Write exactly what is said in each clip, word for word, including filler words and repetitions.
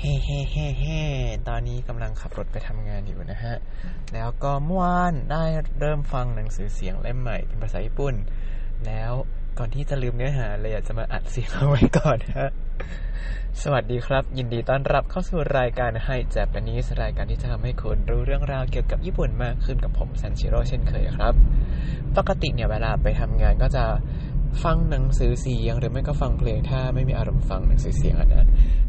เฮ่เฮ่เฮ่เฮ่ตอนนี้กำลังขับรถไปทำงานอยู่นะฮะแล้วก็เมื่อวานได้เริ่มฟังหนังสือเสียงเล่มใหม่เป็นภาษาญี่ปุ่นแล้วก่อนที่จะลืมเนื้อหาเลยอยากจะมาอัดเสียงเอาไว้ก่อนฮะสวัสดีครับยินดีต้อนรับเข้าสู่รายการไฮแจปนิสรายการที่จะทำให้คุณรู้เรื่องราวเกี่ยวกับญี่ปุ่นมากขึ้นกับผมซันชิโร่เช่นเคยครับปกติเนี่ยเวลาไปทำงานก็จะฟังหนังสือเสียงหรือไม่ก็ฟังเพลงถ้าไม่มีอารมณ์ฟังหนังสือเสียงอ่ะนะ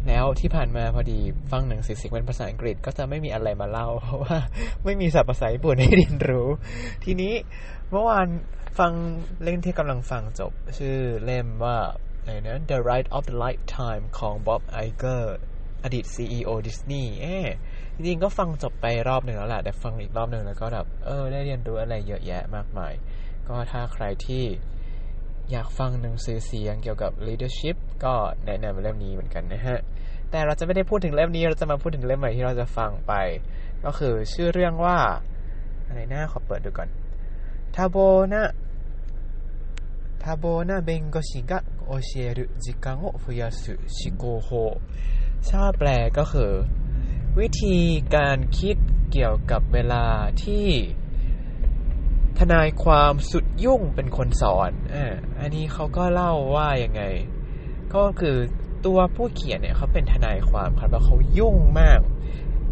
แล้วที่ผ่านมาพอดีฟังหนังสือเสียงเป็นภาษาอังกฤษก็จะไม่มีอะไรมาเล่าเพราะว่าไม่มีศัพท์ภาษาญี่ปุ่นให้เรียนรู้ทีนี้เมื่อวานฟังเล่มที่กำลังฟังจบชื่อเล่มว่าอะไรนะ The Ride of the Lifetime ของ Bob Iger อดีต ซี อี โอ Disney เอ๊ะจริงๆก็ฟังจบไปรอบหนึ่งแล้วแหละแต่ฟังอีกรอบหนึ่งแล้วก็แบบเออได้เรียนรู้อะไรเยอะแยะมากมายก็ถ้าใครที่อยากฟังหนังสือเสียงเกี่ยวกับ leadership ก็แนะนำเล่มนี้เหมือนกันนะฮะแต่เราจะไม่ได้พูดถึงเล่มนี้เราจะมาพูดถึงเล่มใหม่ที่เราจะฟังไปก็คือชื่อเรื่องว่าอะไรนะขอเปิดดูก่อน Tabona Tabona Bengoshi ga Oshieru Jikan wo Fuyasu Shikoho ชื่อแปลก็คือวิธีการคิดเกี่ยวกับเวลาที่ทนายความสุดยุ่งเป็นคนสอนอ่าอันนี้เขาก็เล่าว่ายังไงก็คือตัวผู้เขียนเนี่ยเขาเป็นทนายความครับแล้วเขายุ่งมาก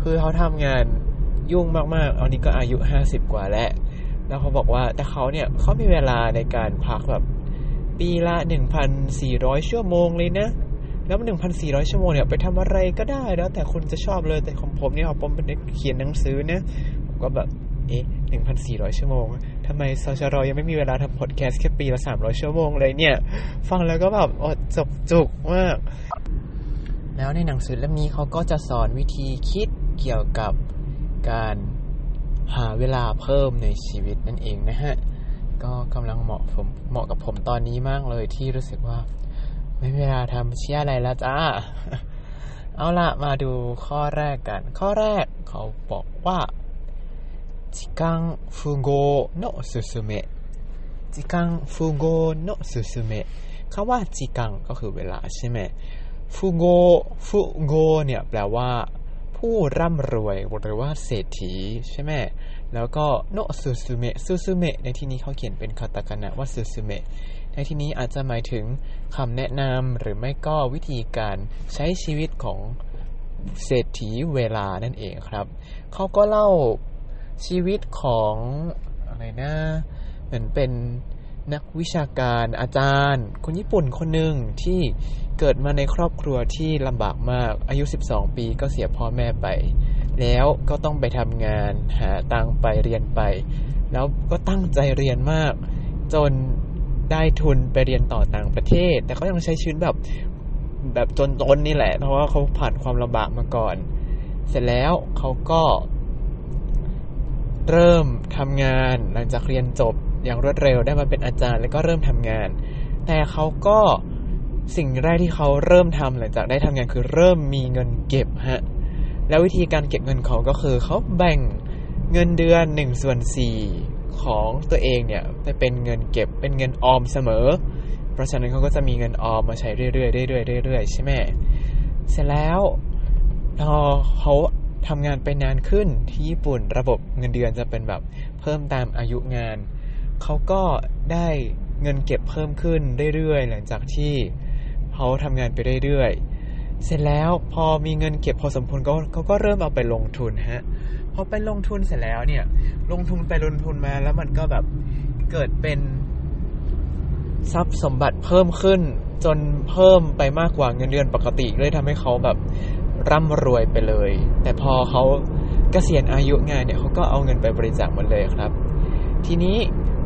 คือเขาทำงานยุ่งมากๆอันนี้ก็อายุห้าสิบกว่าแล้วแล้วเขาบอกว่าแต่เขาเนี่ยเขามีเวลาในการพักแบบปีละ หนึ่งพันสี่ร้อย ชั่วโมงเลยนะแล้ว หนึ่งพันสี่ร้อย ชั่วโมงเนี่ยไปทำอะไรก็ได้แล้วแต่คุณจะชอบเลยแต่ของผมเนี่ยผมเป็นเขียนหนังสือนะผมก็แบบเอ๊ะ หนึ่งพันสี่ร้อย ชั่วโมงทำไมสชร.ยังไม่มีเวลาทำพอดแคสต์แค่ปีละสามร้อยชั่วโมงเลยเนี่ยฟังแล้วก็แบบอดจบจุกมากแล้วในหนังสือเล่มนี้เขาก็จะสอนวิธีคิดเกี่ยวกับการหาเวลาเพิ่มในชีวิตนั่นเองนะฮะก็กำลังเหมาะผมเหมาะกับผมตอนนี้มากเลยที่รู้สึกว่าไม่มีเวลาทำเชี่ยอะไรแล้วจ้าเอาล่ะมาดูข้อแรกกันข้อแรกเขาบอกว่า時間符号のすすめ時間符号のすすめคำว่า時間ก็คือเวลาใช่ไหม符号符号เนี่ยแปลว่าผู้ร่ำรวยหรือว่าเศรษฐีใช่ไหมแล้วก็โนสุสุเมะสุสุเมะในที่นี้เขาเขียนเป็นคาตาคานะว่าสุสุเมะในที่นี้อาจจะหมายถึงคำแนะนำหรือไม่ก็วิธีการใช้ชีวิตของเศรษฐีเวลานั่นเองครับเขาก็เล่าชีวิตของอะไรนะเหมือนเป็นนักวิชาการอาจารย์คนญี่ปุ่นคนหนึ่งที่เกิดมาในครอบครัวที่ลำบากมากอายุสิบสองปีก็เสียพ่อแม่ไปแล้วก็ต้องไปทำงานหาตังค์ไปเรียนไปแล้วก็ตั้งใจเรียนมากจนได้ทุนไปเรียนต่อต่างประเทศแต่เขายังใช้ชีวิตแบบแบบจนตนนี่แหละเพราะว่าเขาผ่านความลำบากมาก่อนเสร็จแล้วเขาก็เริ่มทำงานหลังจากเรียนจบอย่างรวดเร็วได้มาเป็นอาจารย์แล้วก็เริ่มทำงานแต่เขาก็สิ่งแรกที่เขาเริ่มทำหลังจากได้ทำงานคือเริ่มมีเงินเก็บฮะแล้ววิธีการเก็บเงินเขาก็คือเขาแบ่งเงินเดือน หนึ่งส่วนสี่ ของตัวเองเนี่ยไปเป็นเงินเก็บเป็นเงินออมเสมอเพราะฉะนั้นเขาก็จะมีเงินออมมาใช้เรื่อยๆเรื่อยๆเรื่อยๆใช่ไหมเสร็จแล้วพอเขาทำงานไปนานขึ้นที่ญี่ปุ่นระบบเงินเดือนจะเป็นแบบเพิ่มตามอายุงานเขาก็ได้เงินเก็บเพิ่มขึ้นเรื่อยๆหลังจากที่เขาทำงานไปเรื่อยๆเสร็จแล้วพอมีเงินเก็บพอสมควรก็เขาก็เริ่มเอาไปลงทุนฮะพอไปลงทุนเสร็จแล้วเนี่ยลงทุนไปลงทุนมาแล้วมันก็แบบเกิดเป็นทรัพย์สมบัติเพิ่มขึ้นจนเพิ่มไปมากกว่าเงินเดือนปกติเลยทำให้เขาแบบร่ำรวยไปเลยแต่พอเขาเกษียณอายุงานเนี่ยเขาก็เอาเงินไปบริจาคหมดเลยครับทีนี้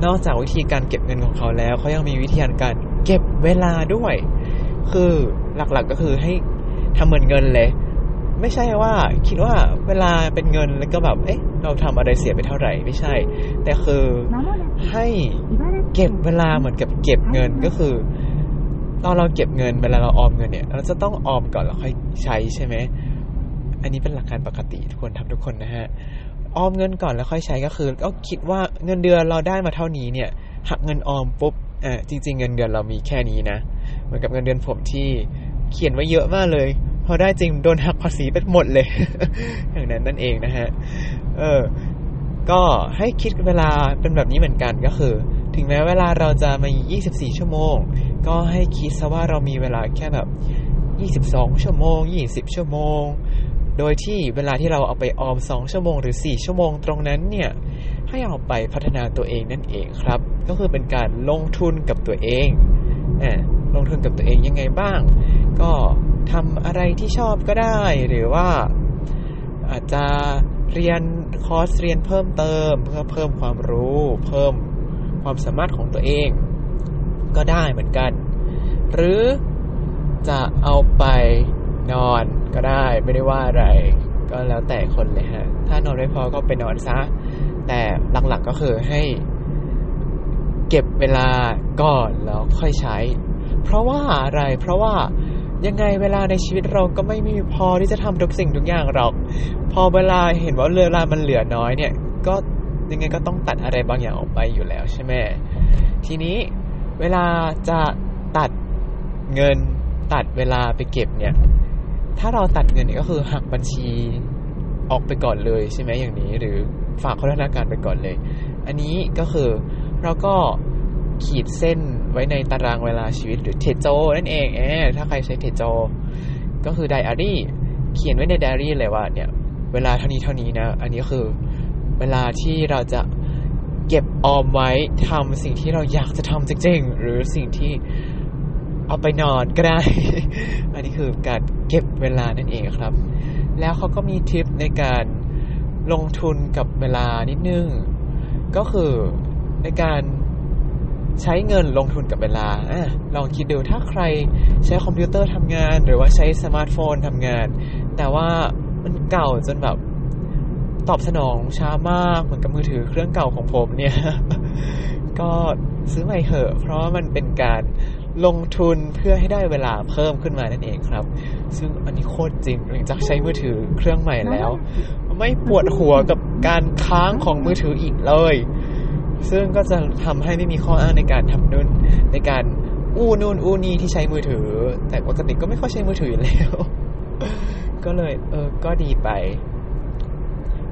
นอกจากวิธีการเก็บเงินของเขาแล้วเขายังมีวิธีการเก็บเวลาด้วยคือหลักๆก็คือให้ทำเหมือนเงินเลยไม่ใช่ว่าคิดว่าเวลาเป็นเงินแล้วก็แบบเอ๊ะเราทำอะไรเสียไปเท่าไหร่ไม่ใช่แต่คือให้เก็บเวลาเหมือนกับเก็บเงินก็คือตอนเราเก็บเงินเวลาเราออมเงินเนี่ยเราจะต้องออมก่อนแล้วค่อยใช้ใช่ไหมอันนี้เป็นหลักการปกติทุกคนทำทุกคนนะฮะออมเงินก่อนแล้วค่อยใช้ก็คือก็คิดว่าเงินเดือนเราได้มาเท่านี้เนี่ยหักเงินออมปุ๊บอ่าจริงๆเงินเดือนเรามีแค่นี้นะเหมือนกับเงินเดือนผมที่เขียนไว้เยอะมากเลย พอได้จริงโดนหักภาษีไปหมดเลย อย่างนั้นนั่นเองนะฮะเออก็ให้คิดเวลาเป็นแบบนี้เหมือนกันก็คือถึงแม้เวลาเราจะมายี่สิบสี่ชั่วโมงก็ให้คิดซะว่าเรามีเวลาแค่แบบยี่สิบสองชั่วโมงยี่สิบชั่วโมงโดยที่เวลาที่เราเอาไปออมสองชั่วโมงหรือสี่ชั่วโมงตรงนั้นเนี่ยให้เอาไปพัฒนาตัวเองนั่นเองครับก็คือเป็นการลงทุนกับตัวเองอ่าลงทุนกับตัวเองยังไงบ้างก็ทำอะไรที่ชอบก็ได้หรือว่าอาจจะเรียนคอร์สเรียนเพิ่มเติมเพื่อเพิ่มความรู้เพิ่มความสามารถของตัวเองก็ได้เหมือนกันหรือจะเอาไปนอนก็ได้ไม่ได้ว่าอะไรก็แล้วแต่คนเลยฮะถ้านอนไม่พอก็ไปนอนซะแต่หลักๆก็คือให้เก็บเวลาก่อนแล้วค่อยใช้เพราะว่าอะไรเพราะว่ายังไงเวลาในชีวิตเราก็ไม่มีพอที่จะทำทุกสิ่งทุกอย่างหรอกพอเวลาเห็นว่าเวลามันเหลือน้อยเนี่ยก็ยังไงก็ต้องตัดอะไรบางอย่างออกไปอยู่แล้วใช่ไหมทีนี้เวลาจะตัดเงินตัดเวลาไปเก็บเนี่ยถ้าเราตัดเงินเนี่ยก็คือหักบัญชีออกไปก่อนเลยใช่ไหมอย่างนี้หรือฝากเข้าธนาคารไปก่อนเลยอันนี้ก็คือเราก็ขีดเส้นไว้ในตารางเวลาชีวิตหรือเทโจนั่นเองเอ๊ะถ้าใครใช้เทโจก็คือไดอารี่เขียนไว้ในไดอารี่เลยว่าเนี่ยเวลาเท่านี้เท่านี้นะอันนี้คือเวลาที่เราจะเก็บออมไว้ทำสิ่งที่เราอยากจะทำจริงๆหรือสิ่งที่เอาไปนอนก็ได้ อันนี้คือการเก็บเวลานั่นเองครับแล้วเขาก็มีทิปในการลงทุนกับเวลานิดนึงก็คือในการใช้เงินลงทุนกับเวลาอ่ะลองคิดดูถ้าใครใช้คอมพิวเตอร์ทำงานหรือว่าใช้สมาร์ทโฟนทำงานแต่ว่ามันเก่าจนแบบตอบสนองช้ามากเหมือนกับมือถือเครื่องเก่าของผมเนี่ย ก็ซื้อใหม่เถอะเพราะว่ามันเป็นการลงทุนเพื่อให้ได้เวลาเพิ่มขึ้นมานั่นเองครับซึ่งอันนี้โคตรจริงหลังจากใช้มือถือเครื่องใหม่แล้วไม่ปวดหัวกับการค้างของมือถืออีกเลยซึ่งก็จะทำให้ไม่มีข้ออ้างในการทำนู่นในการอู้นู่นอู้นี่ที่ใช้มือถือแต่ปกติก็ไม่ค่อยใช้มือถืออยู่แล้ว ก็เลยเออก็ดีไป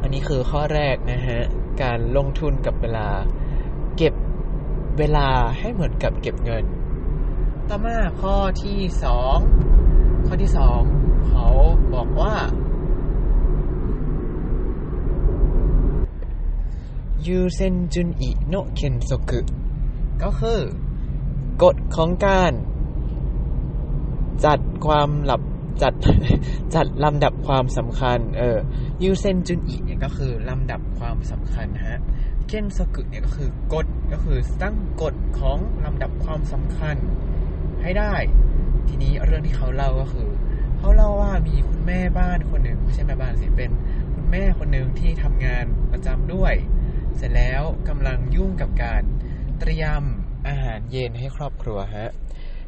อันนี้คือข้อแรกนะฮะการลงทุนกับเวลาเก็บเวลาให้เหมือนกับเก็บเงินต่อมาข้อที่สองข้อที่สองเขาบอกว่า ยูเซนจุนอิโนเคนโซกุก็คือกฎของการจัดความหลับจัดจัดลำดับความสำคัญเออยูเซนจุนอิเนี่ยก็คือลำดับความสำคัญฮะเคนโซกุเนี่ยก็คือกฎก็คือตั้งกฎของลำดับความสำคัญให้ได้ทีนี้เรื่องที่เขาเล่าก็คือเขาเล่าว่ามีคุณแม่บ้านคนหนึ่งไม่ใช่แม่บ้านสิเป็นคุณแม่คนหนึ่งที่ทำงานประจำด้วยเสร็จแล้วกำลังยุ่งกับการเตรียมอาหารเย็นให้ครอบครัวฮะ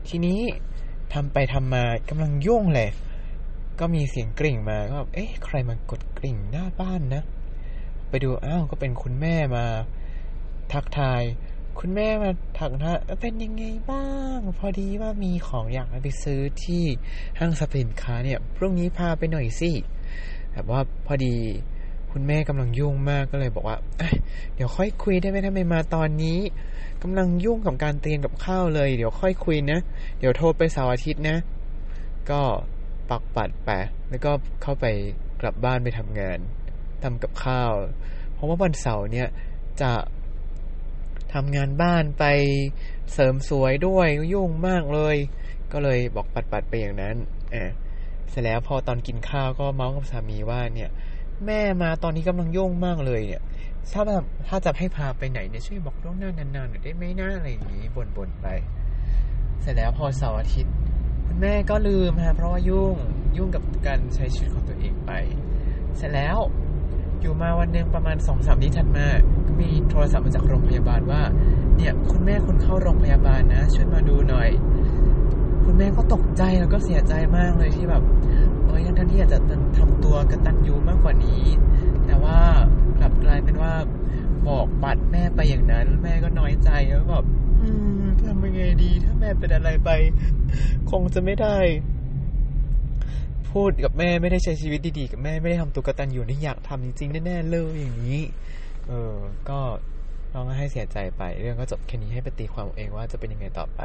ทีนี้ทำไปทำมากำลังยุ่งเลยก็มีเสียงกริ่งมาก็แบบเอ๊ะใครมากดกริ่งหน้าบ้านนะไปดูอ้าวก็เป็นคุณแม่มาทักทายคุณแม่มาถักนะเป็นยังไงบ้างพอดีว่ามีของอยากไปซื้อที่ห้างสรรพสินค้าเนี่ยพรุ่งนี้พาไปหน่อยสิแบบว่าพอดีคุณแม่กำลังยุ่งมากก็เลยบอกว่าเดี๋ยวค่อยคุยได้ไหมทำไมมาตอนนี้กำลังยุ่งกับการเตรียมกับข้าวเลยเดี๋ยวค่อยคุยนะเดี๋ยวโทรไปเสาร์อาทิตย์นะก็ปักปัดไปแล้วก็เข้าไปกลับบ้านไปทำงานทำกับข้าวเพราะว่าวันเสาร์เนี่ยจะทำงานบ้านไปเสริมสวยด้วยยุ่งมากเลยก็เลยบอกปัดๆไปอย่างนั้นอ่ะเสร็จแล้วพอตอนกินข้าวก็เมาส์กับสามีว่าเนี่ยแม่มาตอนนี้กำลังยุ่งมากเลยเนี่ยถ้าถ้าจะให้พาไปไหนเนี่ยช่วยบอกล่วงหน้านานๆหน่อยได้ไหมนะอะไรอย่างนี้บ่นๆไปเสร็จแล้วพอเสาร์อาทิตย์คุณแม่ก็ลืมฮะเพราะว่ายุ่งยุ่งกับการใช้ชีวิตของตัวเองไปเสร็จแล้วอยู่มาวันนึงประมาณ สองถึงสาม ที่ถัดมาก็มีโทรศัพท์มาจากโรงพยาบาลว่าเนี่ยคุณแม่คุณเข้าโรงพยาบาลนะช่วยมาดูหน่อยคุณแม่ก็ตกใจแล้วก็เสียใจมากเลยที่แบบโอ๊ยท่านที่อยากจะทำตัวกตัญญูมากกว่านี้แต่ว่ากลับกลายเป็นว่าบอกปัดแม่ไปอย่างนั้นแม่ก็น้อยใจแล้วแบบอืมทำยังไงดีถ้าแม่เป็นอะไรไปคงจะไม่ได้ พูดกับแม่ไม่ได้ใช้ชีวิตดีๆกับแม่ไม่ได้ทำตัวกตัญญูนี่อยากทำจริงๆแน่ๆเลยอย่างนี้เออก็ร้องไห้เสียใจไปเรื่องก็จบแค่นี้ให้ไปตีความเองว่าจะเป็นยังไงต่อไป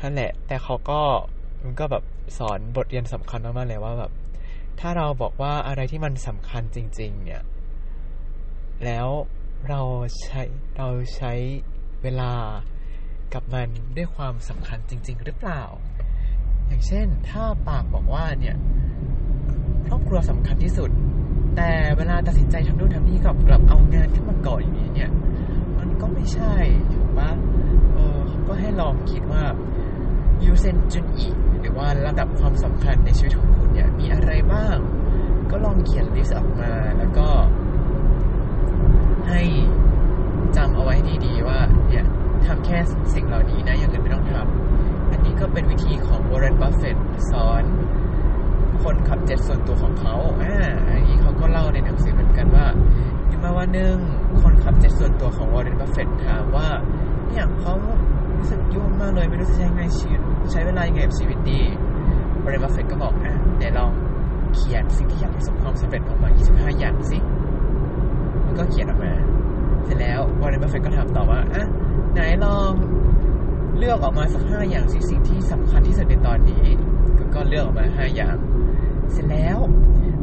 นั่นแหละแต่เขาก็มันก็แบบสอนบทเรียนสำคัญมากๆเลยว่าแบบถ้าเราบอกว่าอะไรที่มันสำคัญจริงๆเนี่ยแล้วเราใช้เราใช้เวลากับมันด้วยความสำคัญจริงๆหรือเปล่าอย่างเช่นถ้าปากบอกว่าเนี่ยครอบครัวสำคัญที่สุดแต่เวลาตัดสินใจทำนู่นทำนี่กับกลับเอางานขึ้นมาก่อนอย่างนี้เนี่ยมันก็ไม่ใช่ถูกปะเออก็ให้ลองคิดว่ายูเซนจุนอิหรือว่าระดับความสำคัญในชีวิตของคุณเนี่ยมีอะไรบ้างก็ลองเขียนลิสต์ออกมาแล้วก็ให้จำเอาไว้ดีๆว่าเนี่ยทำแค่สิ่งเหล่านี้นะอย่างอื่นไม่ต้องทำอันนี้ก็เป็นวิธีของวอร์เรน บัฟเฟตต์สอนคนขับเจ็ตส่วนตัวของเขาอ่าอันนี้เขาก็เล่าในหนังสือเหมือนกันว่ามีมาวันหนึ่งคนขับเจ็ตส่วนตัวของวอร์เรน บัฟเฟตต์ถามว่าเนี่ยเขารู้สึกยุ่งมากเลยไม่รู้จะใช้ไงชีวิตใช้เวลายังไงกับชีวิตดีวอร์เรน บัฟเฟตต์ก็บอกอ่ะเดี๋ยวลองเขียนสิ่งที่อยากประสบความสำเร็จออกมายี่สิบห้าอย่างสิมันก็เขียนออกมาเสร็จแล้ววอร์เรน บัฟเฟตต์ก็ถามต่อว่าอ่ะไหนลองเลือกออกมาสักห้าอย่างสิ่งที่สำคัญที่สุดในตอนนี้ก็เลือกออกมาห้าอย่างเสร็จแล้ว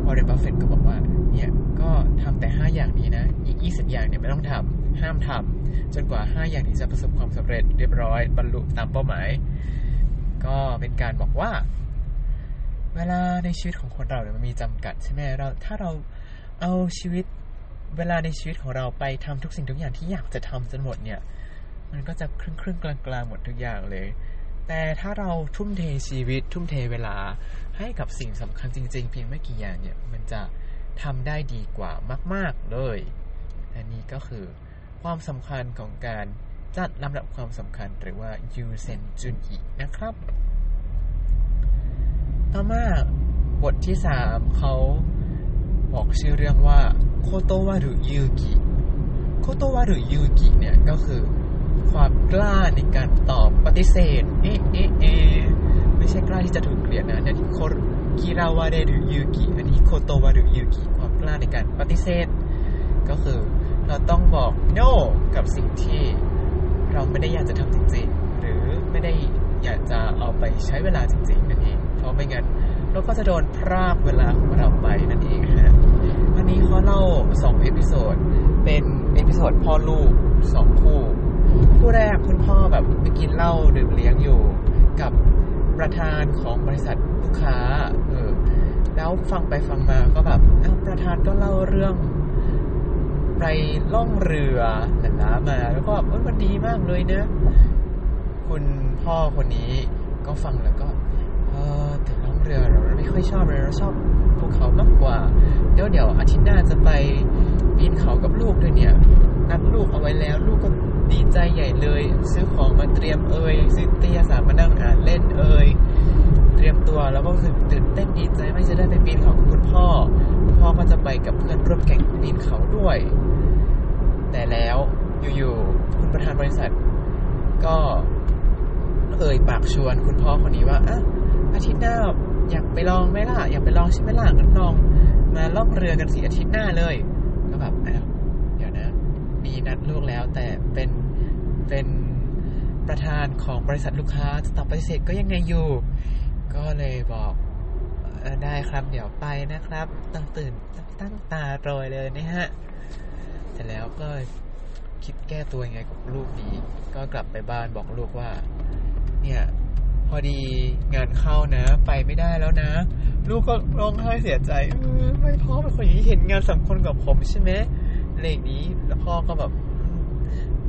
วอร์เรน บัฟเฟตต์ก็บอกว่าเนี่ยก็ทำแต่ห้าอย่างนี้นะอีกยี่สิบอย่างเนี่ยไม่ต้องทำห้ามทำจนกว่าห้าอย่างที่จะประสบความสำเร็จเรียบร้อยบรรลุตามเป้าหมายก็เป็นการบอกว่าเวลาในชีวิตของคนเราเนี่ยมันมีจำกัดใช่ไหมเราถ้าเราเอาชีวิตเวลาในชีวิตของเราไปทำทุกสิ่งทุกอย่างที่อยากจะทำจนหมดเนี่ยมันก็จะครึ่งครึ่งกลางกลางหมดทุกอย่างเลยแต่ถ้าเราทุ่มเทชีวิตทุ่มเทเวลาให้กับสิ่งสำคัญจริงๆเพียงไม่กี่อย่างเนี่ยมันจะทำได้ดีกว่ามากๆเลยอันนี้ก็คือความสำคัญของการจัดลำดับความสำคัญหรือว่ายูเซนจุนอินะครับต่อมาบทที่สามเขาบอกชื่อเรื่องว่าโคโตวารุยูกิโคโตวารุยูกิเนี่ยก็คือความกล้าในการตอบปฏิเสธเอ๊ะเอ๊ะเอ๊ะไม่ใช่กล้าที่จะถูกเกลียดนะอันนี้โคคิราวาเดรุยูกิอันนี้โคโตวารุยูกิความกล้าในการปฏิเสธก็คือเราต้องบอก no กับสิ่งที่เราไม่ได้อยากจะทำจริงๆหรือไม่ได้อยากจะเอาไปใช้เวลาจริงๆนั่นเองเพราะไม่งั้นเราก็จะโดนพรากเวลาของเราไปนั่นเองฮะอันนี้เขาเล่าสองเอพิโซดเป็นเอพิโซดพ่อลูกสองคู่คู่แรกคุณพ่อแบบไปกินเหล้าดื่มเลี้ยงอยู่กับประธานของบริษัทลูกค้าเออแล้วฟังไปฟังมาก็แบบประธานก็เล่าเรื่องไปล่องเรือนั่นละมาแล้วก็แบบมันดีมากเลยนะคุณพ่อคนนี้ก็ฟังแล้วก็เออแต่ล่องเรือเราไม่ค่อยชอบเลยเราชอบภูเขามากกว่าเดี๋ยวเดี๋ยวอาทิตย์หน้าจะไปปีนเขากับลูกด้วยเนี่ยนัดลูกเอาไว้แล้วลูกก็ดีใจใหญ่เลยซื้อของมาเตรียมเอ่ยซื้อเตียสามมานั่งอ่านเล่นเอ่ยเตรียมตัวแล้วก็รู้สึกตื่นเต้นดีใจไม่จะได้ไปปีนเขากับคุณพ่อพ่อก็จะไปกับเพื่อนร่วมแก๊งปีนเขาด้วยแต่แล้วอยู่ๆคุณประธานบริษัทก็เอ่ยปากชวนคุณพ่อคนนี้ว่าอ่ะอาทิตย์หน้าอยากไปลองไหมล่ะอยากไปลองใช่ไหมล่ะงั้นลองมาล่องเรือกันสิอาทิตย์หน้าเลยก็แบบอ้าวเดี๋ยวนะมีนัดลูกแล้วแต่เป็นเป็นประธานของบริษัทลูกค้าจะตอบปฏิเสธก็ยังไงอยู่ก็เลยบอกได้ครับเดี๋ยวไปนะครับตั้งตื่นตั้งตารอเลยนะฮะเสร็จแล้วก็คิดแก้ตัวยังไงกับลูกดีก็กลับไปบ้านบอกลูกว่าเนี่ยพอดีงานเข้านะไปไม่ได้แล้วนะลูกก็ร้องไห้เสียใจไม่พ่อเป็นคนอย่างนี้เห็นงานสำคัญกับผมใช่ไหมอะไรอย่างนี้แล้วพ่อก็แบบ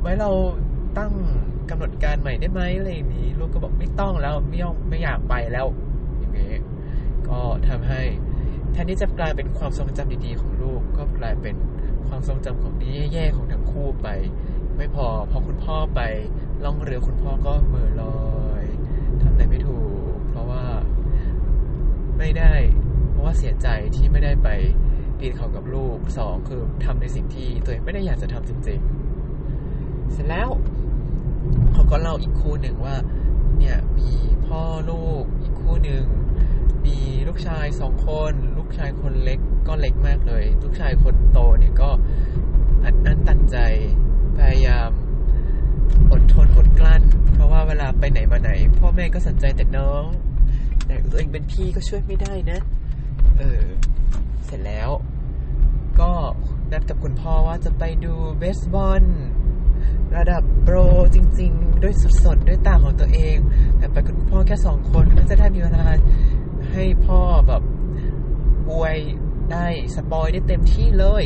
ไว้เราตั้งกำหนดการใหม่ได้ไหมอะไรอย่างนี้ลูกก็บอกไม่ต้องแล้วไม่ยอมไม่อยากไปแล้วอย่างนี้ก็ทำให้แทนที่จะกลายเป็นความทรงจำดีๆของลูกก็กลายเป็นความทรงจำของดีแย่ๆของทั้งคู่ไปไม่พอพอคุณพ่อไปล่องเรือคุณพ่อก็เหม่อลอยทำอะไรไม่ถูกเพราะว่าไม่ได้เพราะว่าเสียใจที่ไม่ได้ไปปีนเขากับลูกสองคือทำในสิ่งที่ตัวเองไม่ได้อยากจะทำจริงๆเสร็จแล้วเขาก็เล่าอีกคู่หนึ่งว่าเนี่ยมีพ่อลูกอีกคู่หนึ่ง มีลูกชายสองคนลูกชายคนเล็กก็เล็กมากเลยลูกชายคนโตเนี่ยก็อัดอั้นตันใจพยายามอดทนอดกลั้นเพราะว่าเวลาไปไหนมาไหนพ่อแม่ก็สนใจแต่น้องแต่ตัวเองเป็นพี่ก็ช่วยไม่ได้นะเออเสร็จแล้วก็นัดกับคุณพ่อว่าจะไปดูเบสบอลระดับโปรจริงๆด้วยสดๆด้วยตาของตัวเองแต่ไปคุณพ่อแค่สองคนก็จะได้มีเวลาให้พ่อแบบอวยได้สปอยได้เต็มที่เลย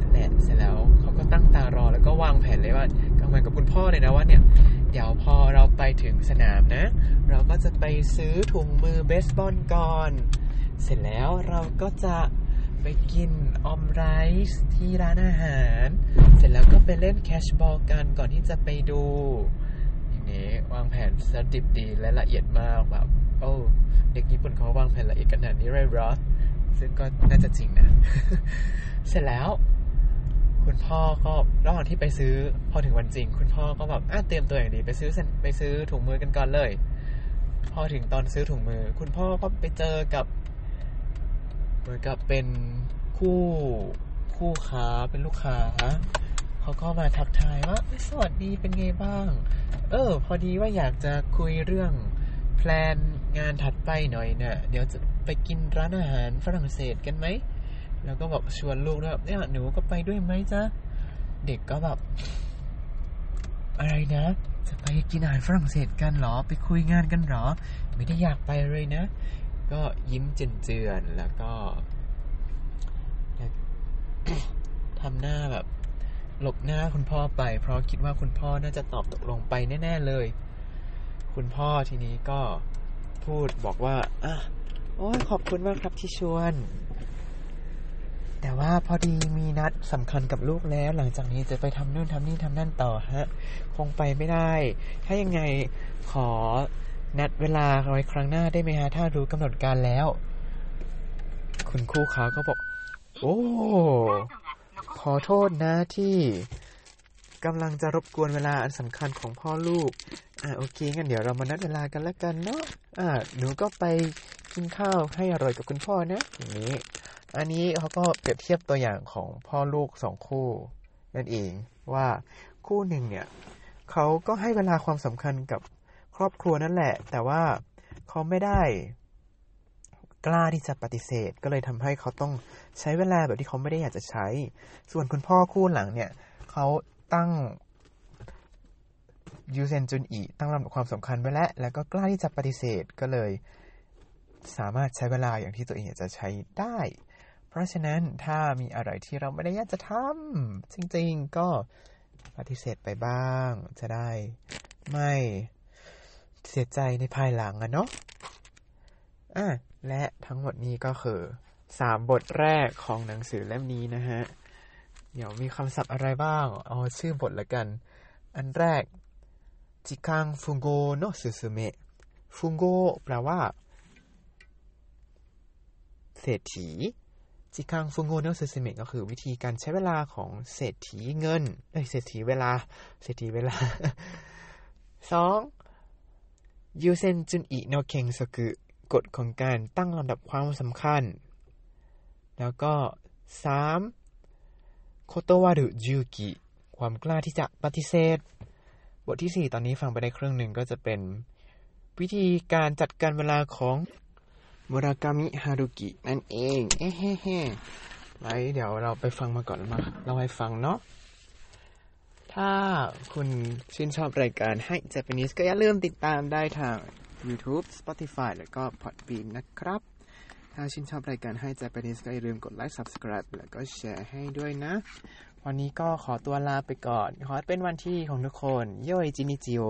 นั่นแหละเสร็จแล้วเขาก็ตั้งตารอแล้วก็วางแผนเลยว่าเหมือนกับคุณพ่อเลยนะว่าเนี่ยเดี๋ยวพอเราไปถึงสนามนะเราก็จะไปซื้อถุงมือเบสบอลก่อนเสร็จแล้วเราก็จะไปกินออมไรซ์ที่ร้านอาหารเสร็จแล้วก็ไปเล่นแคชบอลกันก่อนที่จะไปดูอย่างนี้วางแผนสดิบดีและละเอียดมากแบบโอ้เด็กญี่ปุ่นเขาวางแผนละเอียดขนาดนี้เลยเหรอซึ่งก็น่าจะจริงนะ เสร็จแล้วคุณพ่อก็ระหว่างที่ไปซื้อพอถึงวันจริงคุณพ่อก็แบบอ่ะเตรียมตัวอย่างดีไปซื้อไปซื้อถุงมือกันก่อนเลยพอถึงตอนซื้อถุงมือคุณพ่อก็ไปเจอกับเหมือนกับเป็นคู่คู่ค้าเป็นลูกค้าเขาก็มาทักทายว่าสวัสดีเป็นไงบ้างเออพอดีว่าอยากจะคุยเรื่องแพลนงานถัดไปหน่อยนะเดี๋ยวจะไปกินร้านอาหารฝรั่งเศสกันไหมแล้วก็แบบชวนลูกด้วยเนี่ยหนูก็ไปด้วยไหมจ๊ะเด็กก็แบบอะไรนะจะไปกินอาหารฝรั่งเศสกันหรอไปคุยงานกันหรอไม่ได้อยากไปเลยนะก็ยิ้มเจือนๆแล้วก็ทำหน้าแบบหลบหน้าคุณพ่อไปเพราะคิดว่าคุณพ่อน่าจะตอบตกลงไปแน่ๆเลยคุณพ่อทีนี้ก็พูดบอกว่าอ่ะโอ้ยขอบคุณมากครับที่ชวนแต่ว่าพอดีมีนัดสำคัญกับลูกแล้วหลังจากนี้จะไปทำนู่นทำนี่ทำนั่นต่อฮะคงไปไม่ได้ถ้ายังไงขอนัดเวลาไว้ครั้งหน้าได้ไหมฮะถ้ารู้กำหนดการแล้วคุณคู่เขาก็บอกโอ้ขอโทษนะที่กำลังจะรบกวนเวลาอันสำคัญของพ่อลูกอ่าโอเคงั้นเดี๋ยวเรามานัดเวลากันละกันเนาะอ่าหนูก็ไปกินข้าวให้อร่อยกับคุณพ่อนะอย่างนี้อันนี้เขาก็เปรียบเทียบตัวอย่างของพ่อลูกสองคู่นั่นเองว่าคู่หนึ่งเนี่ยเขาก็ให้เวลาความสำคัญกับครอบครัวนั่นแหละแต่ว่าเขาไม่ได้กล้าที่จะปฏิเสธก็เลยทำให้เขาต้องใช้เวลาแบบที่เขาไม่ได้อยากจะใช้ส่วนคุณพ่อคู่หลังเนี่ยเขาตั้งยูเซนจุนอีตั้งลำดับความสำคัญไว้แล้วแล้วก็กล้าที่จะปฏิเสธก็เลยสามารถใช้เวลาอย่างที่ตัวเองอยากจะใช้ได้เพราะฉะนั้นถ้ามีอะไรที่เราไม่ได้อยากจะทำจริงๆก็ปฏิเสธไปบ้างจะได้ไม่เสียใจในภายหลังอะเนาะอ่ะและทั้งหมดนี้ก็คือสามบทแรกของหนังสือเล่มนี้นะฮะเดี๋ยวมีคำศัพท์อะไรบ้างเอาชื่อบทละกันอันแรกจิคังฟุงโกโนสุสุเมะฟุงโกแปลว่าเศรษฐีจิคังฟุงโกโนซึซึเมะก็คือวิธีการใช้เวลาของเศรษฐีเงินเอ้ยเศรษฐีเวลาเศรษฐีเวลาสองยูเซนจุนอิโนเค็งซอกุกฎของการตั้งลำดับความสำคัญแล้วก็สามโคโตวารุจูกิความกล้าที่จะปฏิเสธบทที่สี่ตอนนี้ฟังไปได้ครึ่งหนึ่งก็จะเป็นวิธีการจัดการเวลาของมุรากามิฮารุกินั่นเองเอ๊ะๆๆไว้เดี๋ยวเราไปฟังมาก่อนมาเราให้ฟังเนาะถ้าคุณชื่นชอบรายการให้ Japanese ก็อย่าลืมติดตามได้ทาง YouTube Spotify แล้วก็ Podbean นะครับถ้าชื่นชอบรายการให้ Japanese ก็อย่าลืมกดไลค์ Subscribe แล้วก็แชร์ให้ด้วยนะวันนี้ก็ขอตัวลาไปก่อนขอให้เป็นวันที่ของทุกคนโยอิจินิจิโอ